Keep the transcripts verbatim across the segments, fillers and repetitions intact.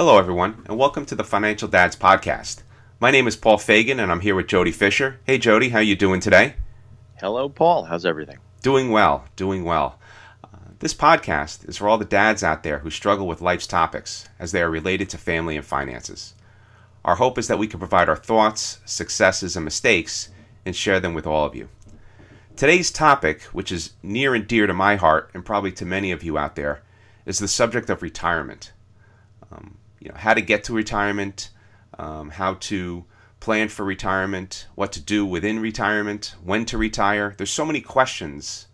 Hello everyone, and welcome to the Financial Dads Podcast. My name is Paul Fagan, and I'm here with Jody Fisher. Hey Jody, how you doing today? Hello Paul, how's everything? Doing well, doing well. Uh, this podcast is for all the dads out there who struggle with life's topics as they are related to family and finances. Our hope is that we can provide our thoughts, successes, and mistakes, and share them with all of you. Today's topic, which is near and dear to my heart, and probably to many of you out there, is the subject of retirement. Um, You know, how to get to retirement, um, how to plan for retirement, what to do within retirement, when to retire. There's so many questions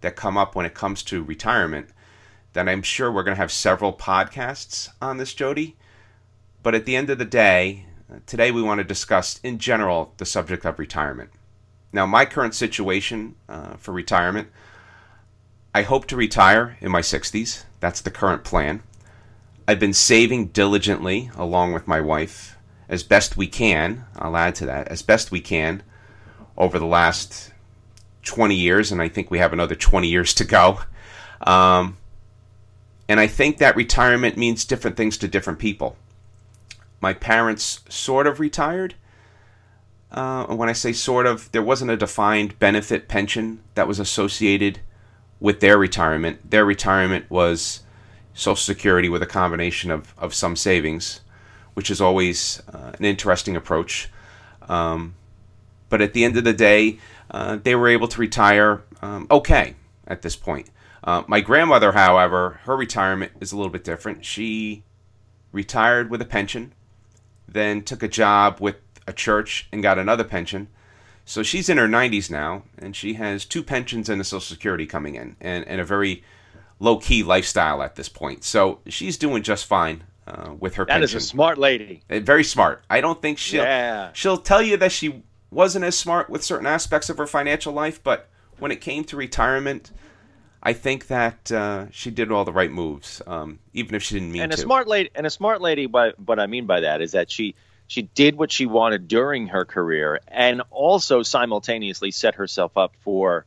that come up when it comes to retirement that I'm sure we're going to have several podcasts on this, Jody. But at the end of the day, today we want to discuss in general the subject of retirement. Now, my current situation uh, for retirement, I hope to retire in my sixties. That's the current plan. I've been saving diligently, along with my wife, as best we can, I'll add to that, as best we can over the last twenty years, and I think we have another twenty years to go. Um, and I think that retirement means different things to different people. My parents sort of retired. Uh, when I say sort of, there wasn't a defined benefit pension that was associated with their retirement. Their retirement was Social Security with a combination of, of some savings, which is always uh, an interesting approach. Um, but at the end of the day, uh, they were able to retire um, okay at this point. Uh, my grandmother, however, her retirement is a little bit different. She retired with a pension, then took a job with a church and got another pension. So she's in her nineties now, and she has two pensions and a Social Security coming in, and, and a very low-key lifestyle at this point. So she's doing just fine uh, with her that pension. That is a smart lady. Very smart. I don't think she'll, yeah. she'll tell you that she wasn't as smart with certain aspects of her financial life, but when it came to retirement, I think that uh, she did all the right moves, um, even if she didn't mean and to. A smart lady, and a smart lady, by, what I mean by that is that she, she did what she wanted during her career and also simultaneously set herself up for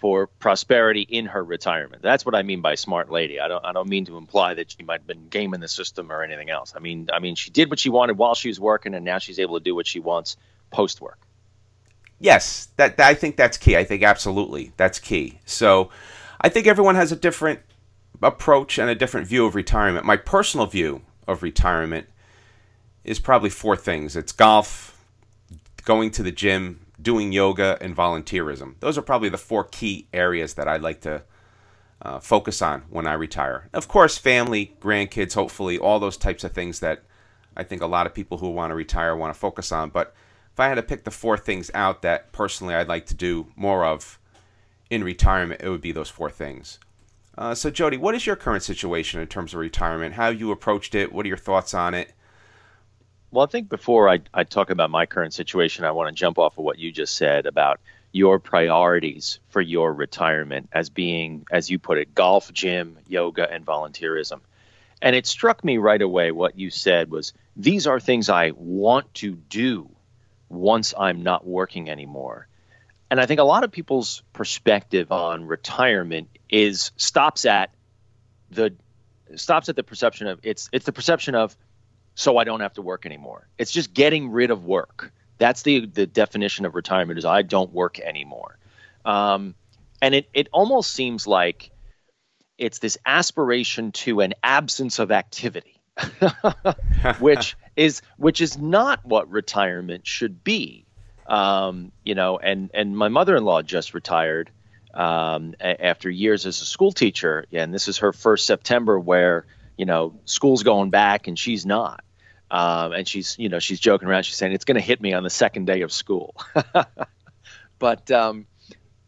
for prosperity in her retirement. That's what I mean by smart lady. I don't I don't mean to imply that she might have been gaming the system or anything else. I mean, I mean she did what she wanted while she was working, and now she's able to do what she wants post-work. Yes, that, that I think that's key. I think absolutely that's key. So I think everyone has a different approach and a different view of retirement. My personal view of retirement is probably four things. It's golf, going to the gym, doing yoga, and volunteerism. Those are probably the four key areas that I like to uh, focus on when I retire. Of course, family, grandkids, hopefully, all those types of things that I think a lot of people who want to retire want to focus on. But if I had to pick the four things out that personally I'd like to do more of in retirement, it would be those four things. Uh, so Jody, what is your current situation in terms of retirement? How you approached it? What are your thoughts on it? Well, I think before I, I talk about my current situation, I want to jump off of what you just said about your priorities for your retirement as being, as you put it, golf, gym, yoga, and volunteerism. And it struck me right away what you said was, these are things I want to do once I'm not working anymore. And I think a lot of people's perspective on retirement is stops at the stops at the perception of it's it's the perception of, so I don't have to work anymore. It's just getting rid of work. That's the the definition of retirement is I don't work anymore. Um, and it, it almost seems like it's this aspiration to an absence of activity, which is which is not what retirement should be. Um, you know, and, and my mother-in-law just retired um, a- after years as a school teacher. And this is her first September where, you know, school's going back and she's not. Um, and she's, you know, she's joking around. She's saying it's going to hit me on the second day of school. but um,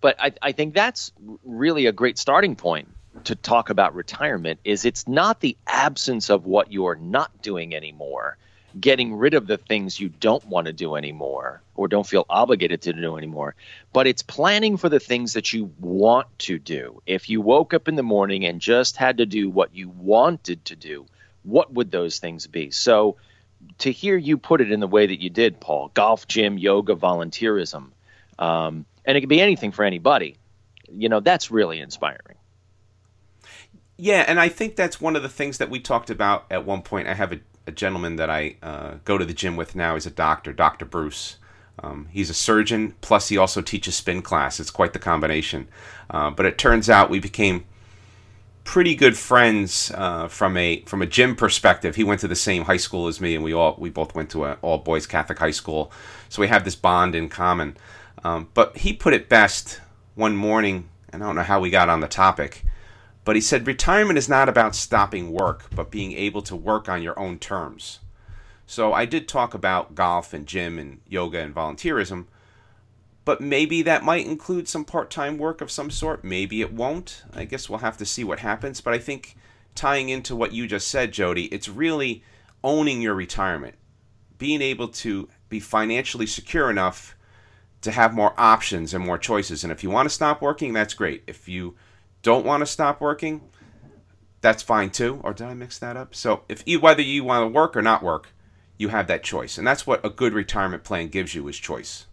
but I, I think that's really a great starting point to talk about retirement is it's not the absence of what you're not doing anymore, getting rid of the things you don't want to do anymore or don't feel obligated to do anymore, but it's planning for the things that you want to do. If you woke up in the morning and just had to do what you wanted to do, what would those things be? So to hear you put it in the way that you did, Paul, golf, gym, yoga, volunteerism, um, and it could be anything for anybody, you know, that's really inspiring. Yeah, and I think that's one of the things that we talked about at one point. I have a, a gentleman that I uh, go to the gym with now. He's a doctor, Doctor Bruce. Um, he's a surgeon, plus he also teaches spin class. It's quite the combination. Uh, but it turns out we became pretty good friends uh, from a from a gym perspective. He went to the same high school as me, and we all we both went to an all-boys Catholic high school. So we have this bond in common. Um, but he put it best one morning, and I don't know how we got on the topic, but he said, retirement is not about stopping work, but being able to work on your own terms. So I did talk about golf and gym and yoga and volunteerism, but maybe that might include some part-time work of some sort. Maybe it won't. I guess we'll have to see what happens. But I think tying into what you just said, Jody, it's really owning your retirement, being able to be financially secure enough to have more options and more choices. And if you want to stop working, that's great. If you don't want to stop working, that's fine too. Or did I mix that up? So if you, whether you want to work or not work, you have that choice. And that's what a good retirement plan gives you, is choice.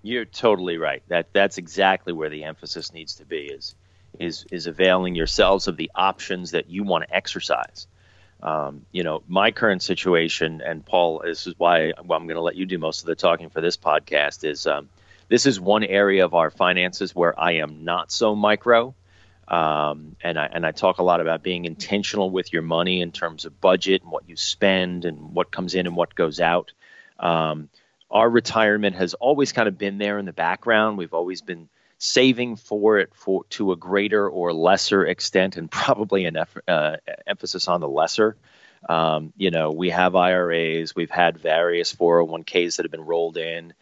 You're totally right. That that's exactly where the emphasis needs to be, is is is availing yourselves of the options that you want to exercise. Um, you know, my current situation, and Paul, this is why well, I'm going to let you do most of the talking for this podcast, is um, this is one area of our finances where I am not so micro. Um, and I and I talk a lot about being intentional with your money in terms of budget and what you spend and what comes in and what goes out. Um, Our retirement has always kind of been there in the background. We've always been saving for it for to a greater or lesser extent, and probably an eff- uh, emphasis on the lesser. Um, you know, we have I R As. We've had various four oh one k's that have been rolled in.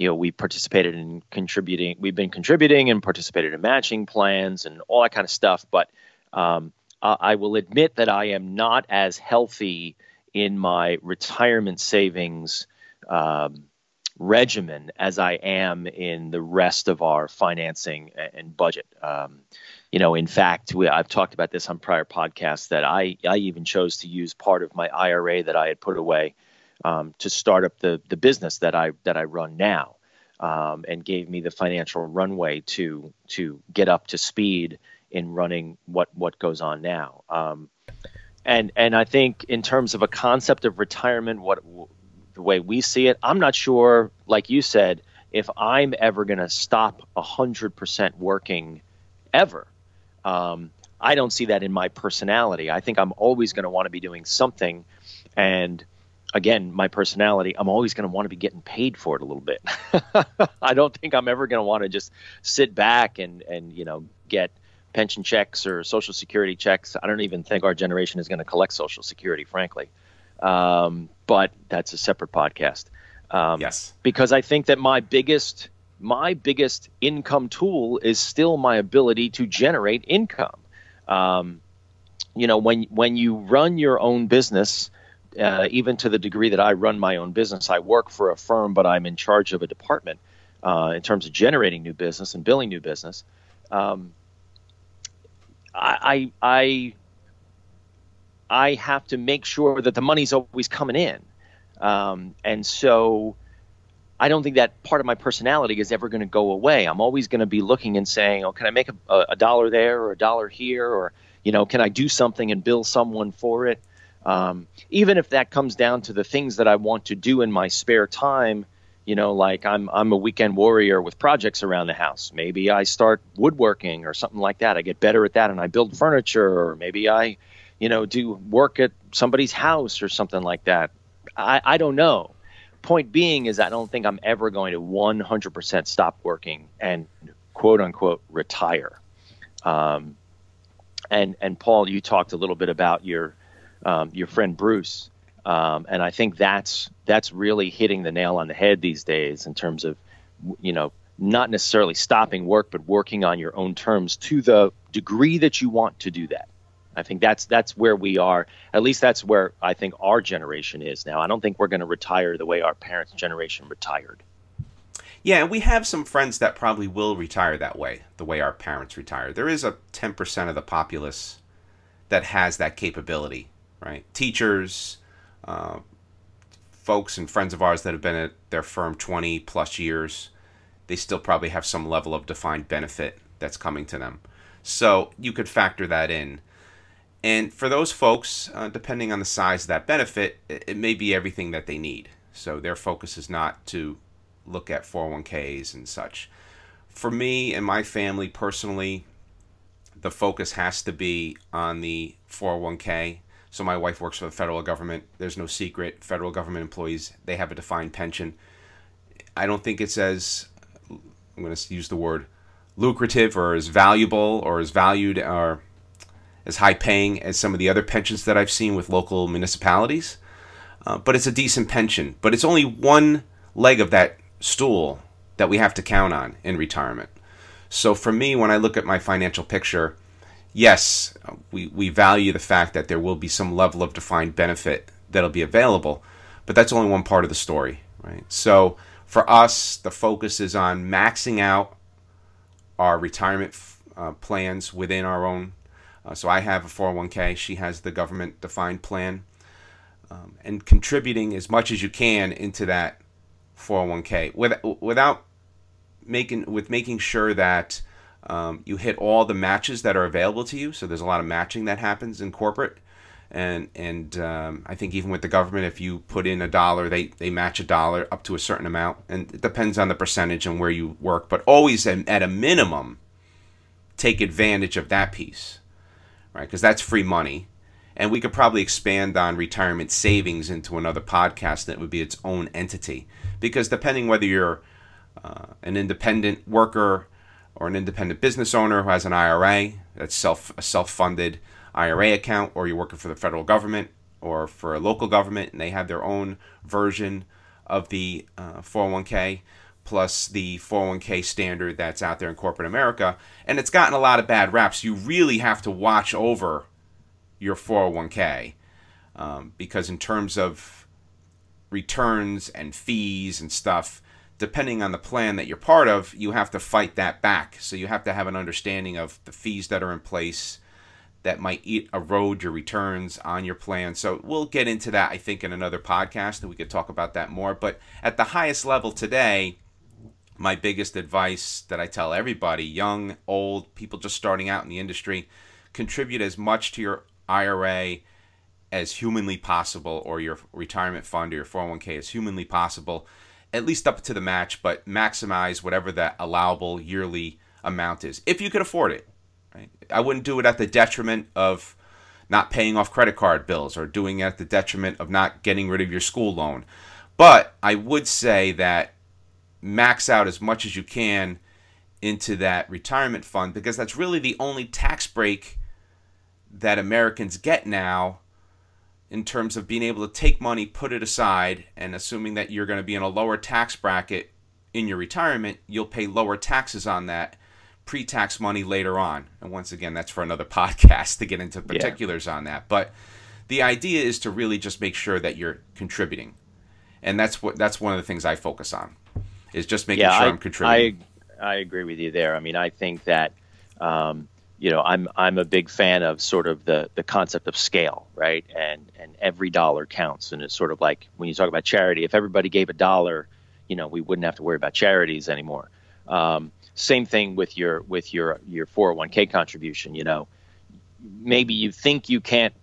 You know, we participated in contributing. We've been contributing and participated in matching plans and all that kind of stuff. But um, I, I will admit that I am not as healthy in my retirement savings um regimen as I am in the rest of our financing and budget. Um, you know, in fact, we, I've talked about this on prior podcasts that I, I even chose to use part of my I R A that I had put away um, to start up the the business that I that I run now, um, and gave me the financial runway to to get up to speed in running what what goes on now. Um, and and I think in terms of a concept of retirement, what the way we see it, I'm not sure, like you said, if I'm ever going to stop one hundred percent working ever. Um, I don't see that in my personality. I think I'm always going to want to be doing something. And again, my personality, I'm always going to want to be getting paid for it a little bit. I don't think I'm ever going to want to just sit back and, and, you know, get pension checks or Social Security checks. I don't even think our generation is going to collect Social Security, frankly. Um, but that's a separate podcast. Um, yes, because I think that my biggest, my biggest income tool is still my ability to generate income. Um, you know, when, when you run your own business, uh, even to the degree that I run my own business, I work for a firm, but I'm in charge of a department, uh, in terms of generating new business and billing new business. Um, I, I, I I have to make sure that the money's always coming in. Um, and so I don't think that part of my personality is ever going to go away. I'm always going to be looking and saying, oh, can I make a, a dollar there or a dollar here? Or, you know, can I do something and bill someone for it? Um, even if that comes down to the things that I want to do in my spare time, you know, like I'm, I'm a weekend warrior with projects around the house. Maybe I start woodworking or something like that. I get better at that and I build furniture, or maybe I, you know, do work at somebody's house or something like that. I, I don't know. Point being is I don't think I'm ever going to one hundred percent stop working and quote unquote retire. Um, and, and Paul, you talked a little bit about your, um, your friend Bruce. Um, and I think that's, that's really hitting the nail on the head these days in terms of, you know, not necessarily stopping work, but working on your own terms to the degree that you want to do that. I think that's that's where we are. At least that's where I think our generation is now. I don't think we're going to retire the way our parents' generation retired. Yeah, and we have some friends that probably will retire that way, the way our parents retired. There is a ten percent of the populace that has that capability, right? Teachers, uh, folks and friends of ours that have been at their firm twenty plus years, they still probably have some level of defined benefit that's coming to them. So you could factor that in. And for those folks, uh, depending on the size of that benefit, it, it may be everything that they need. So their focus is not to look at four oh one k's and such. For me and my family personally, the focus has to be on the four oh one k. So my wife works for the federal government. There's no secret. Federal government employees, they have a defined pension. I don't think it's as, I'm going to use the word, lucrative or as valuable or as valued or as high paying as some of the other pensions that I've seen with local municipalities. Uh, but it's a decent pension. But it's only one leg of that stool that we have to count on in retirement. So for me, when I look at my financial picture, yes, we, we value the fact that there will be some level of defined benefit that'll be available, but that's only one part of the story, right? So for us, the focus is on maxing out our retirement f- uh, plans within our own. Uh, so I have a four oh one k, she has the government defined plan, um, and contributing as much as you can into that four oh one k with, without making with making sure that um, you hit all the matches that are available to you. So there's a lot of matching that happens in corporate, and and um, I think even with the government, if you put in a dollar, they they match a dollar up to a certain amount, and it depends on the percentage and where you work, but always at a minimum take advantage of that piece, right? Because that's free money. And we could probably expand on retirement savings into another podcast that would be its own entity. Because depending whether you're uh, an independent worker or an independent business owner who has an I R A, that's self a self-funded I R A account, or you're working for the federal government or for a local government and they have their own version of the uh, four oh one k plus the four oh one k standard that's out there in corporate America. And it's gotten a lot of bad raps. You really have to watch over your four oh one k um, because in terms of returns and fees and stuff, depending on the plan that you're part of, you have to fight that back. So you have to have an understanding of the fees that are in place that might eat, erode your returns on your plan. So we'll get into that, I think, in another podcast, and we could talk about that more. But at the highest level today, my biggest advice that I tell everybody, young, old, people just starting out in the industry, contribute as much to your I R A as humanly possible, or your retirement fund or your four oh one k as humanly possible, at least up to the match, but maximize whatever that allowable yearly amount is, if you could afford it. Right? I wouldn't do it at the detriment of not paying off credit card bills or doing it at the detriment of not getting rid of your school loan. But I would say that max out as much as you can into that retirement fund, because that's really the only tax break that Americans get now in terms of being able to take money, put it aside, and assuming that you're going to be in a lower tax bracket in your retirement, you'll pay lower taxes on that pre-tax money later on. And once again, that's for another podcast to get into particulars yeah. on that. But the idea is to really just make sure that you're contributing. And that's what that's one of the things I focus on, is just making yeah, sure I, I'm contributing. I, I agree with you there. I mean, I think that um, you know, I'm I'm a big fan of sort of the, the concept of scale, right? And and every dollar counts. And it's sort of like when you talk about charity, if everybody gave a dollar, you know, we wouldn't have to worry about charities anymore. Um, same thing with your with your, your four oh one k contribution. You know, maybe you think you can't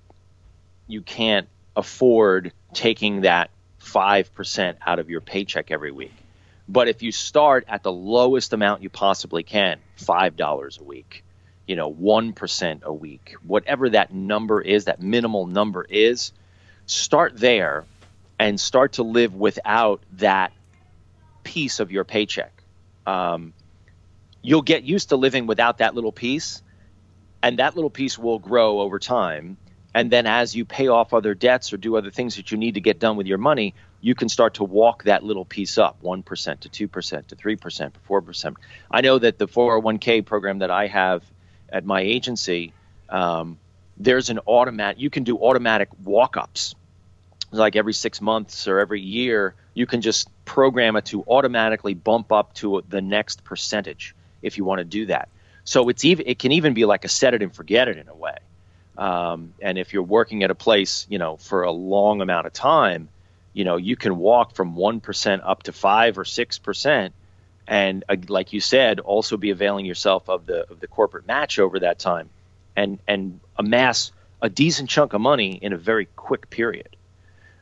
you can't afford taking that five percent out of your paycheck every week. But if you start at the lowest amount you possibly can, five dollars a week, you know, one percent a week, whatever that number is, that minimal number is, start there and start to live without that piece of your paycheck. Um, you'll get used to living without that little piece, and that little piece will grow over time. And then as you pay off other debts or do other things that you need to get done with your money, you can start to walk that little piece up, one percent to two percent to three percent to four percent. I know that the four oh one k program that I have at my agency, um, there's an automatic, you can do automatic walk-ups. Like every six months or every year, you can just program it to automatically bump up to the next percentage if you want to do that. So it's even, it can even be like a set it and forget it in a way. Um, and if you're working at a place, you know, for a long amount of time, you know, you can walk from one percent up to five or six percent. And uh, like you said, also be availing yourself of the of the corporate match over that time, and and amass a decent chunk of money in a very quick period.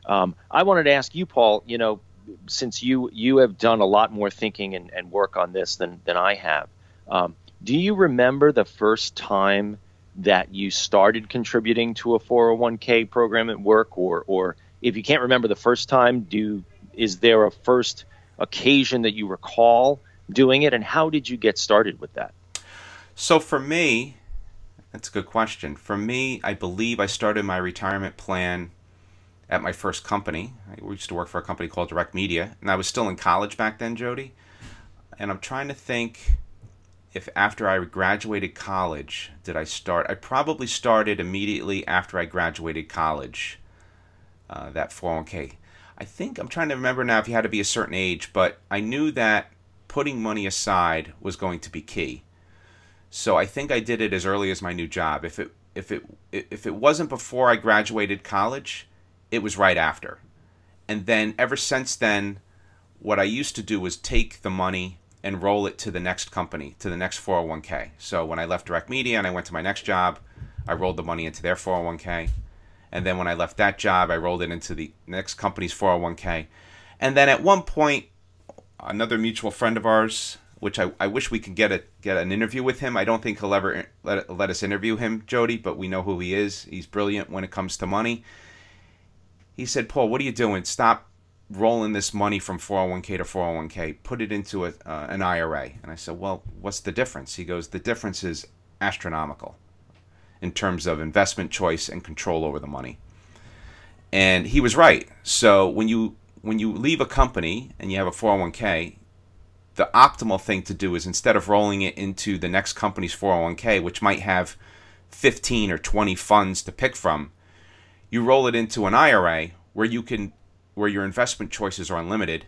Um, I wanted to ask you, Paul, you know, since you you have done a lot more thinking and, and work on this than, than I have, um, do you remember the first time that you started contributing to a four oh one k program at work? Or or if you can't remember the first time, do is there a first occasion that you recall doing it? And how did you get started with that? So for me, that's a good question. For me, I believe I started my retirement plan at my first company. I used to work for a company called Direct Media, and I was still in college back then, Jody. And I'm trying to think if after I graduated college, did I start? I probably started immediately after I graduated college, uh, that four oh one k. I think, I'm trying to remember now if you had to be a certain age, but I knew that putting money aside was going to be key. So I think I did it as early as my new job. If it if it if it wasn't before I graduated college, it was right after. And then ever since then, what I used to do was take the money and roll it to the next company, to the next four oh one k. So when I left Direct Media and I went to my next job, I rolled the money into their four oh one k. And then when I left that job, I rolled it into the next company's four oh one k. And then at one point, another mutual friend of ours, which I, I wish we could get a get an interview with him. I don't think he'll ever let, let us interview him, Jody, but we know who he is. He's brilliant when it comes to money. He said, Paul, what are you doing? Stop rolling this money from four oh one k to four oh one k. Put it into a, uh, an I R A. And I said, well, what's the difference? He goes, the difference is astronomical in terms of investment choice and control over the money. And he was right. So when you when you leave a company and you have a four oh one k, the optimal thing to do is instead of rolling it into the next company's four oh one k, which might have fifteen or twenty funds to pick from, you roll it into an I R A where you can, where your investment choices are unlimited,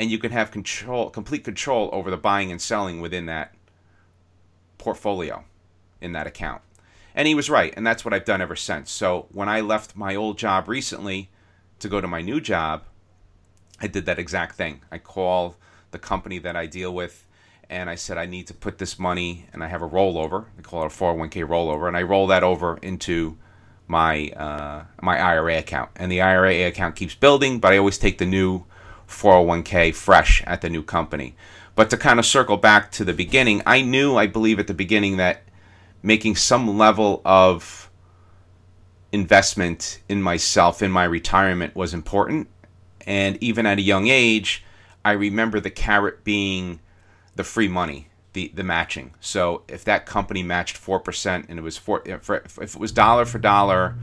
and you can have control, complete control over the buying and selling within that portfolio, in that account. And he was right, and that's what I've done ever since. So when I left my old job recently to go to my new job, I did that exact thing. I called the company that I deal with, and I said, I need to put this money, and I have a rollover. They call it a four oh one k rollover, and I roll that over into my uh, my I R A account. And the I R A account keeps building, but I always take the new four oh one k fresh at the new company. But to kind of circle back to the beginning, I knew, I believe at the beginning, that making some level of investment in myself, in my retirement, was important. And even at a young age, I remember the carrot being the free money, the, the matching. So if that company matched four percent and it was four, if it was dollar for dollar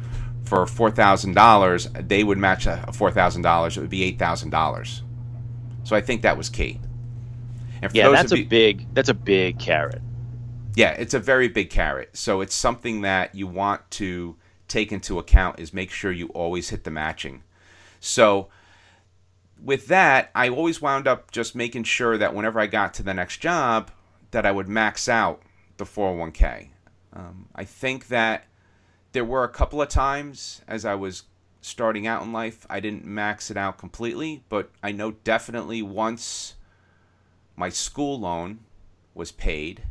for four thousand dollars, they would match four thousand dollars. It would be eight thousand dollars. So I think that was key. And for yeah, those that's you, a big, that's a big carrot. Yeah, it's a very big carrot. So it's something that you want to take into account, is make sure you always hit the matching. So with that, I always wound up just making sure that whenever I got to the next job, that I would max out the four oh one k. Um, I think that there were a couple of times as I was starting out in life, I didn't max it out completely, but I know definitely once my school loan was paid,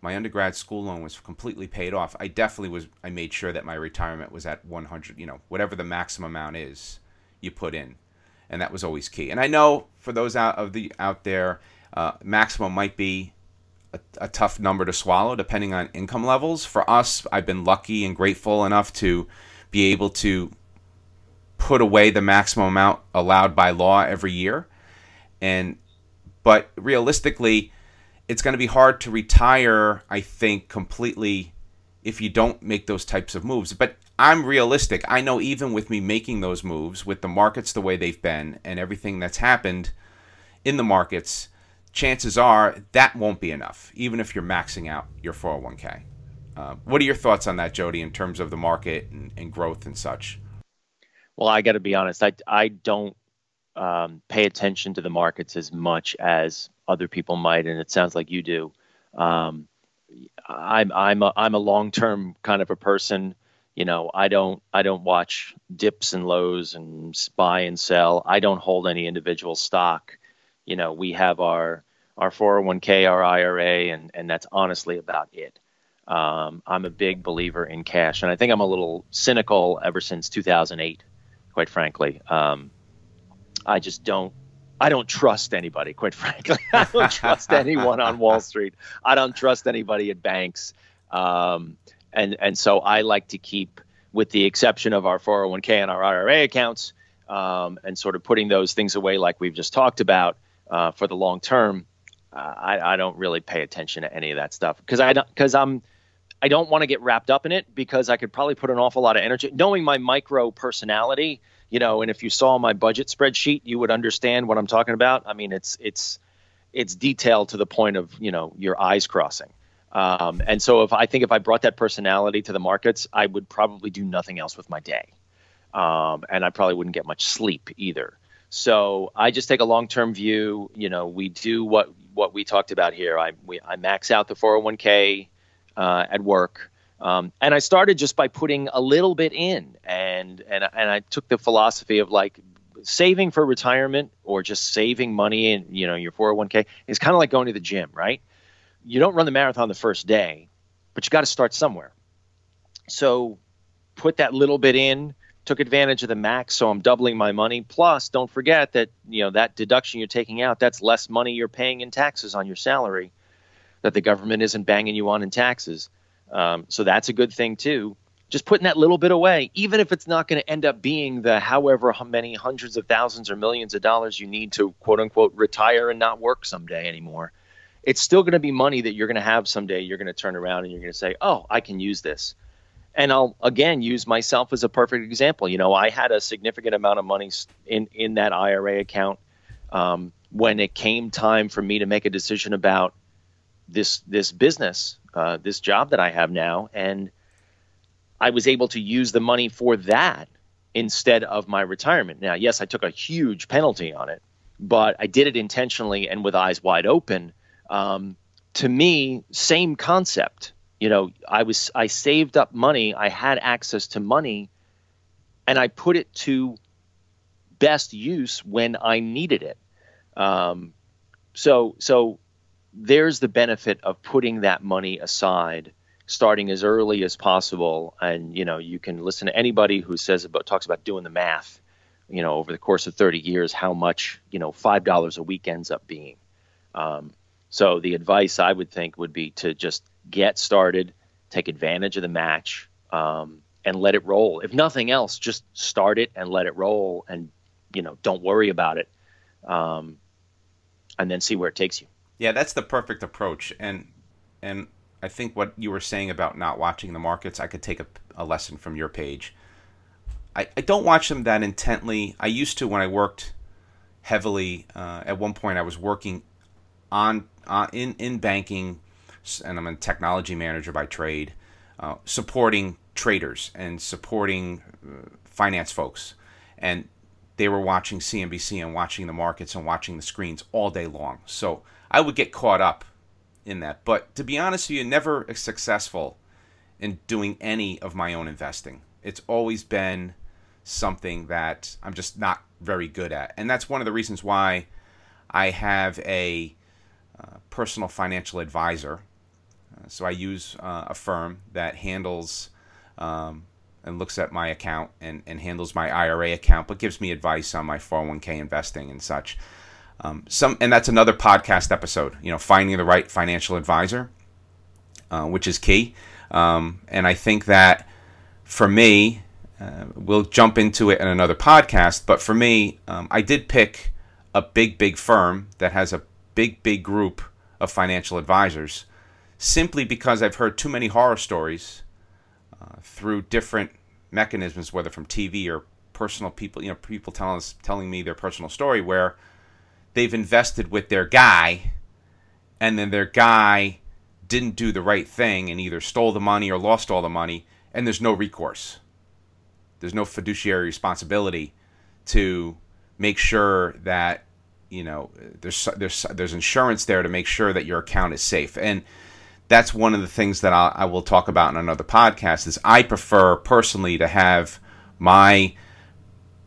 my undergrad school loan was completely paid off, I definitely was, I made sure that my retirement was at one hundred, you know, whatever the maximum amount is you put in. And that was always key. And I know for those out of the out there, uh, maximum might be a, a tough number to swallow depending on income levels. For us, I've been lucky and grateful enough to be able to put away the maximum amount allowed by law every year. And but realistically, it's going to be hard to retire, I think, completely if you don't make those types of moves. But I'm realistic. I know even with me making those moves, with the markets the way they've been and everything that's happened in the markets, chances are that won't be enough, even if you're maxing out your four oh one k. Uh, what are your thoughts on that, Jody, in terms of the market and, and growth and such? Well, I got to be honest. I, I don't um, pay attention to the markets as much as other people might, and it sounds like you do. Um, I'm I'm a, I'm a long-term kind of a person. You know, I don't I don't watch dips and lows and buy and sell. I don't hold any individual stock. You know, we have our our four oh one k, our I R A, and and that's honestly about it. Um, I'm a big believer in cash, and I think I'm a little cynical ever since two thousand eight, quite frankly. Um, I just don't, I don't trust anybody, quite frankly. I don't trust anyone on Wall Street. I don't trust anybody at banks. Um, and, and so I like to keep, with the exception of our four oh one k and our I R A accounts, um, and sort of putting those things away like we've just talked about, uh, for the long term. Uh, I, I don't really pay attention to any of that stuff because I don't, because I'm, I don't want to get wrapped up in it, because I could probably put an awful lot of energy, knowing my micro personality, you know, and if you saw my budget spreadsheet, you would understand what I'm talking about. I mean, it's, it's, it's detailed to the point of, you know, your eyes crossing. Um, and so if I think if I brought that personality to the markets, I would probably do nothing else with my day. Um, and I probably wouldn't get much sleep either. So I just take a long-term view. You know, we do what, what we talked about here. I, we, I max out the four oh one k, uh, at work. Um, and I started just by putting a little bit in, and, and, and I took the philosophy of like saving for retirement, or just saving money in, you know, your four oh one k is kind of like going to the gym, right? You don't run the marathon the first day, but you got to start somewhere. So put that little bit in, took advantage of the max. So I'm doubling my money. Plus don't forget that, you know, that deduction you're taking out, that's less money you're paying in taxes on your salary that the government isn't banging you on in taxes. Um, so that's a good thing too. Just putting that little bit away, even if it's not going to end up being the however many hundreds of thousands or millions of dollars you need to quote unquote retire and not work someday anymore. It's still going to be money that you're going to have someday. You're going to turn around and you're going to say, oh, I can use this. And I'll, again, use myself as a perfect example. You know, I had a significant amount of money in, in that I R A account um, when it came time for me to make a decision about this this business, uh, this job that I have now. And I was able to use the money for that instead of my retirement. Now, yes, I took a huge penalty on it, but I did it intentionally and with eyes wide open. Um, to me, same concept. You know, I was, I saved up money, I had access to money, and I put it to best use when I needed it. Um, so, so there's the benefit of putting that money aside, starting as early as possible. And, you know, you can listen to anybody who says about, talks about doing the math, you know, over the course of thirty years, how much, you know, five dollars a week ends up being. Um, so the advice I would think would be to just get started, take advantage of the match, um, and let it roll. If nothing else, just start it and let it roll, and, you know, don't worry about it, um, and then see where it takes you. Yeah, that's the perfect approach. And and I think what you were saying about not watching the markets, I could take a, a lesson from your page. I, I don't watch them that intently. I used to when I worked heavily. Uh, at one point, I was working on uh, in, in banking, and I'm a technology manager by trade, uh, supporting traders and supporting uh, finance folks. And they were watching C N B C and watching the markets and watching the screens all day long. So I would get caught up in that. But to be honest with you, never successful in doing any of my own investing. It's always been something that I'm just not very good at. And that's one of the reasons why I have a uh, personal financial advisor. So I use uh, a firm that handles um, and looks at my account and, and handles my I R A account, but gives me advice on my four oh one k investing and such. Um, some, and that's another podcast episode, you know, finding the right financial advisor, uh, which is key. Um, and I think that for me, uh, we'll jump into it in another podcast, but for me, um, I did pick a big, big firm that has a big, big group of financial advisors, simply because I've heard too many horror stories uh, through different mechanisms, whether from T V or personal people, you know, people telling us, telling me their personal story where they've invested with their guy, and then their guy didn't do the right thing and either stole the money or lost all the money, and there's no recourse. There's no fiduciary responsibility to make sure that, you know, there's there's there's insurance there to make sure that your account is safe. And that's one of the things that I'll, I will talk about in another podcast is I prefer personally to have my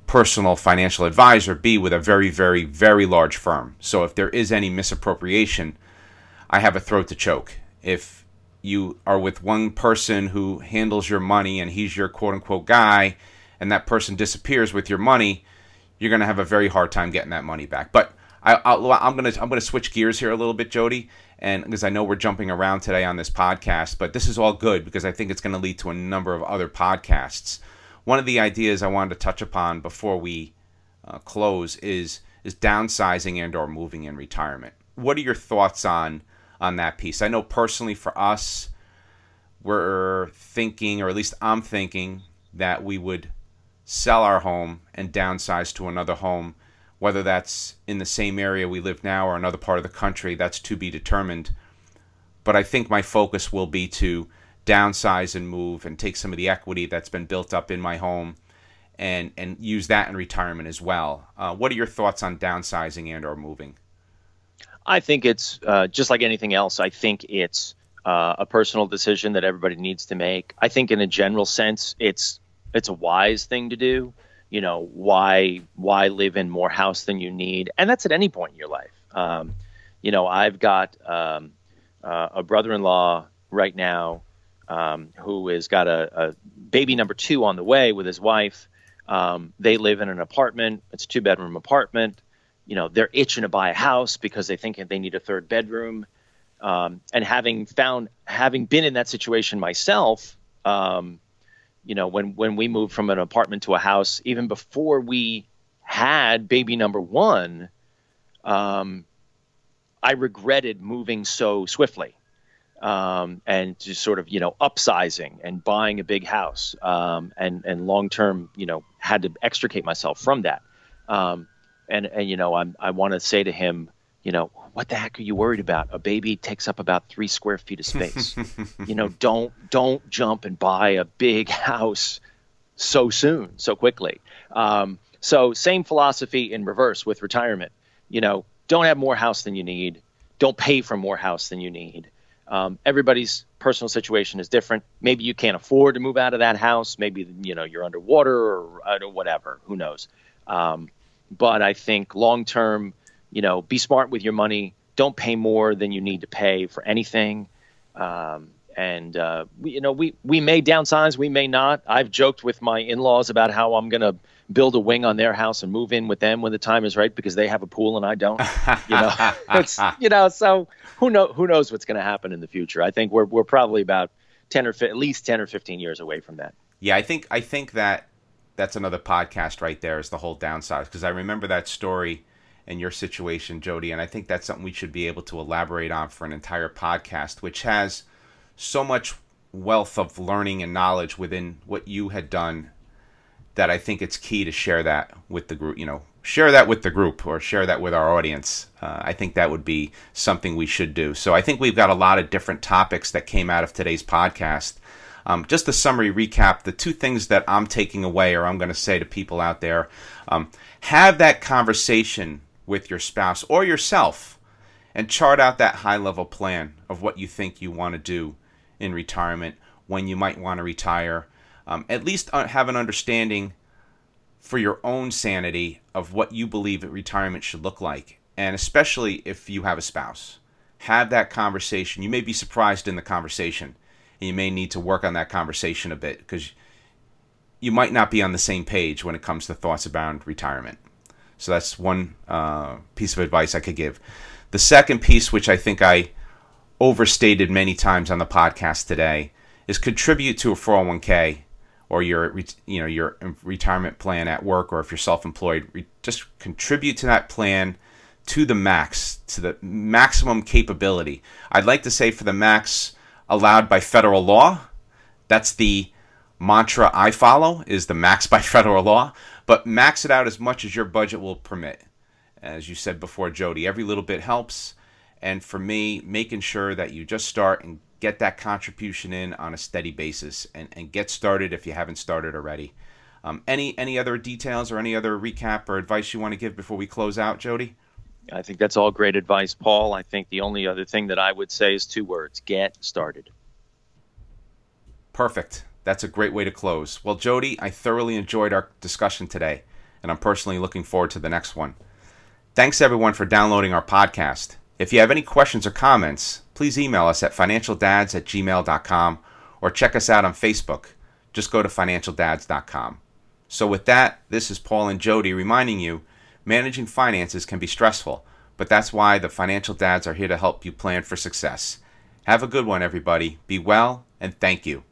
personal financial advisor be with a very, very, very large firm. So if there is any misappropriation, I have a throat to choke. If you are with one person who handles your money and he's your quote-unquote guy, and that person disappears with your money, you're going to have a very hard time getting that money back. But I, I, I'm going to I'm going to switch gears here a little bit, Jody, and because I know we're jumping around today on this podcast, but this is all good because I think it's going to lead to a number of other podcasts. One of the ideas I wanted to touch upon before we uh, close is is downsizing and or moving in retirement. What are your thoughts on on that piece? I know personally for us, we're thinking, or at least I'm thinking, that we would sell our home and downsize to another home, whether that's in the same area we live now or another part of the country. That's to be determined. But I think my focus will be to downsize and move and take some of the equity that's been built up in my home and and use that in retirement as well. Uh, what are your thoughts on downsizing and or moving? I think it's uh, just like anything else. I think it's uh, a personal decision that everybody needs to make. I think in a general sense, it's it's a wise thing to do. You know, why why live in more house than you need? And that's at any point in your life. Um, you know, I've got um, uh, a brother-in-law right now um, who has got a, a baby number two on the way with his wife. Um, they live in an apartment. It's a two-bedroom apartment. You know, they're itching to buy a house because they think they need a third bedroom. Um, and having found, having been in that situation myself, um, you know, when, when we moved from an apartment to a house, even before we had baby number one, um, I regretted moving so swiftly um, and just sort of, you know, upsizing and buying a big house um, and, and long term, you know, had to extricate myself from that. Um, and, and you know, I'm, I want to say to him, you know, what the heck are you worried about? A baby takes up about three square feet of space. You know, don't don't jump and buy a big house so soon, so quickly. Um, so same philosophy in reverse with retirement. You know, don't have more house than you need. Don't pay for more house than you need. Um, everybody's personal situation is different. Maybe you can't afford to move out of that house. Maybe, you know, you're underwater or whatever. Who knows? Um, but I think long term, you know, be smart with your money. Don't pay more than you need to pay for anything. Um, and, uh, we, you know, we, we may downsize, we may not. I've joked with my in-laws about how I'm going to build a wing on their house and move in with them when the time is right, because they have a pool and I don't, you know, it's, you know, so who know, who knows what's going to happen in the future. I think we're, we're probably about ten or at least ten or fifteen years away from that. Yeah. I think, I think that that's another podcast right there, is the whole downsize. 'Cause I remember that story and your situation, Jody, and I think that's something we should be able to elaborate on for an entire podcast, which has so much wealth of learning and knowledge within what you had done that I think it's key to share that with the group, you know, share that with the group or share that with our audience. Uh, I think that would be something we should do. So I think we've got a lot of different topics that came out of today's podcast. Um, just a summary recap, the two things that I'm taking away, or I'm going to say to people out there, um, have that conversation with your spouse or yourself and chart out that high-level plan of what you think you want to do in retirement, when you might want to retire. Um, at least have an understanding for your own sanity of what you believe that retirement should look like, and especially if you have a spouse. Have that conversation. You may be surprised in the conversation, and you may need to work on that conversation a bit because you might not be on the same page when it comes to thoughts about retirement. So that's one uh, piece of advice I could give. The second piece, which I think I overstated many times on the podcast today, is contribute to a four oh one k or your, you know, your retirement plan at work, or if you're self-employed, just contribute to that plan to the max, to the maximum capability. I'd like to say for the max allowed by federal law. That's the mantra I follow, is the max by federal law. But max it out as much as your budget will permit. As you said before, Jody, every little bit helps. And for me, making sure that you just start and get that contribution in on a steady basis, and, and get started if you haven't started already. Um, any any other details or any other recap or advice you want to give before we close out, Jody? I think that's all great advice, Paul. I think the only other thing that I would say is two words: get started. Perfect. That's a great way to close. Well, Jody, I thoroughly enjoyed our discussion today, and I'm personally looking forward to the next one. Thanks, everyone, for downloading our podcast. If you have any questions or comments, please email us at financial dads at gmail dot com or check us out on Facebook. Just go to financial dads dot com. So with that, this is Paul and Jody reminding you, managing finances can be stressful, but that's why the Financial Dads are here to help you plan for success. Have a good one, everybody. Be well, and thank you.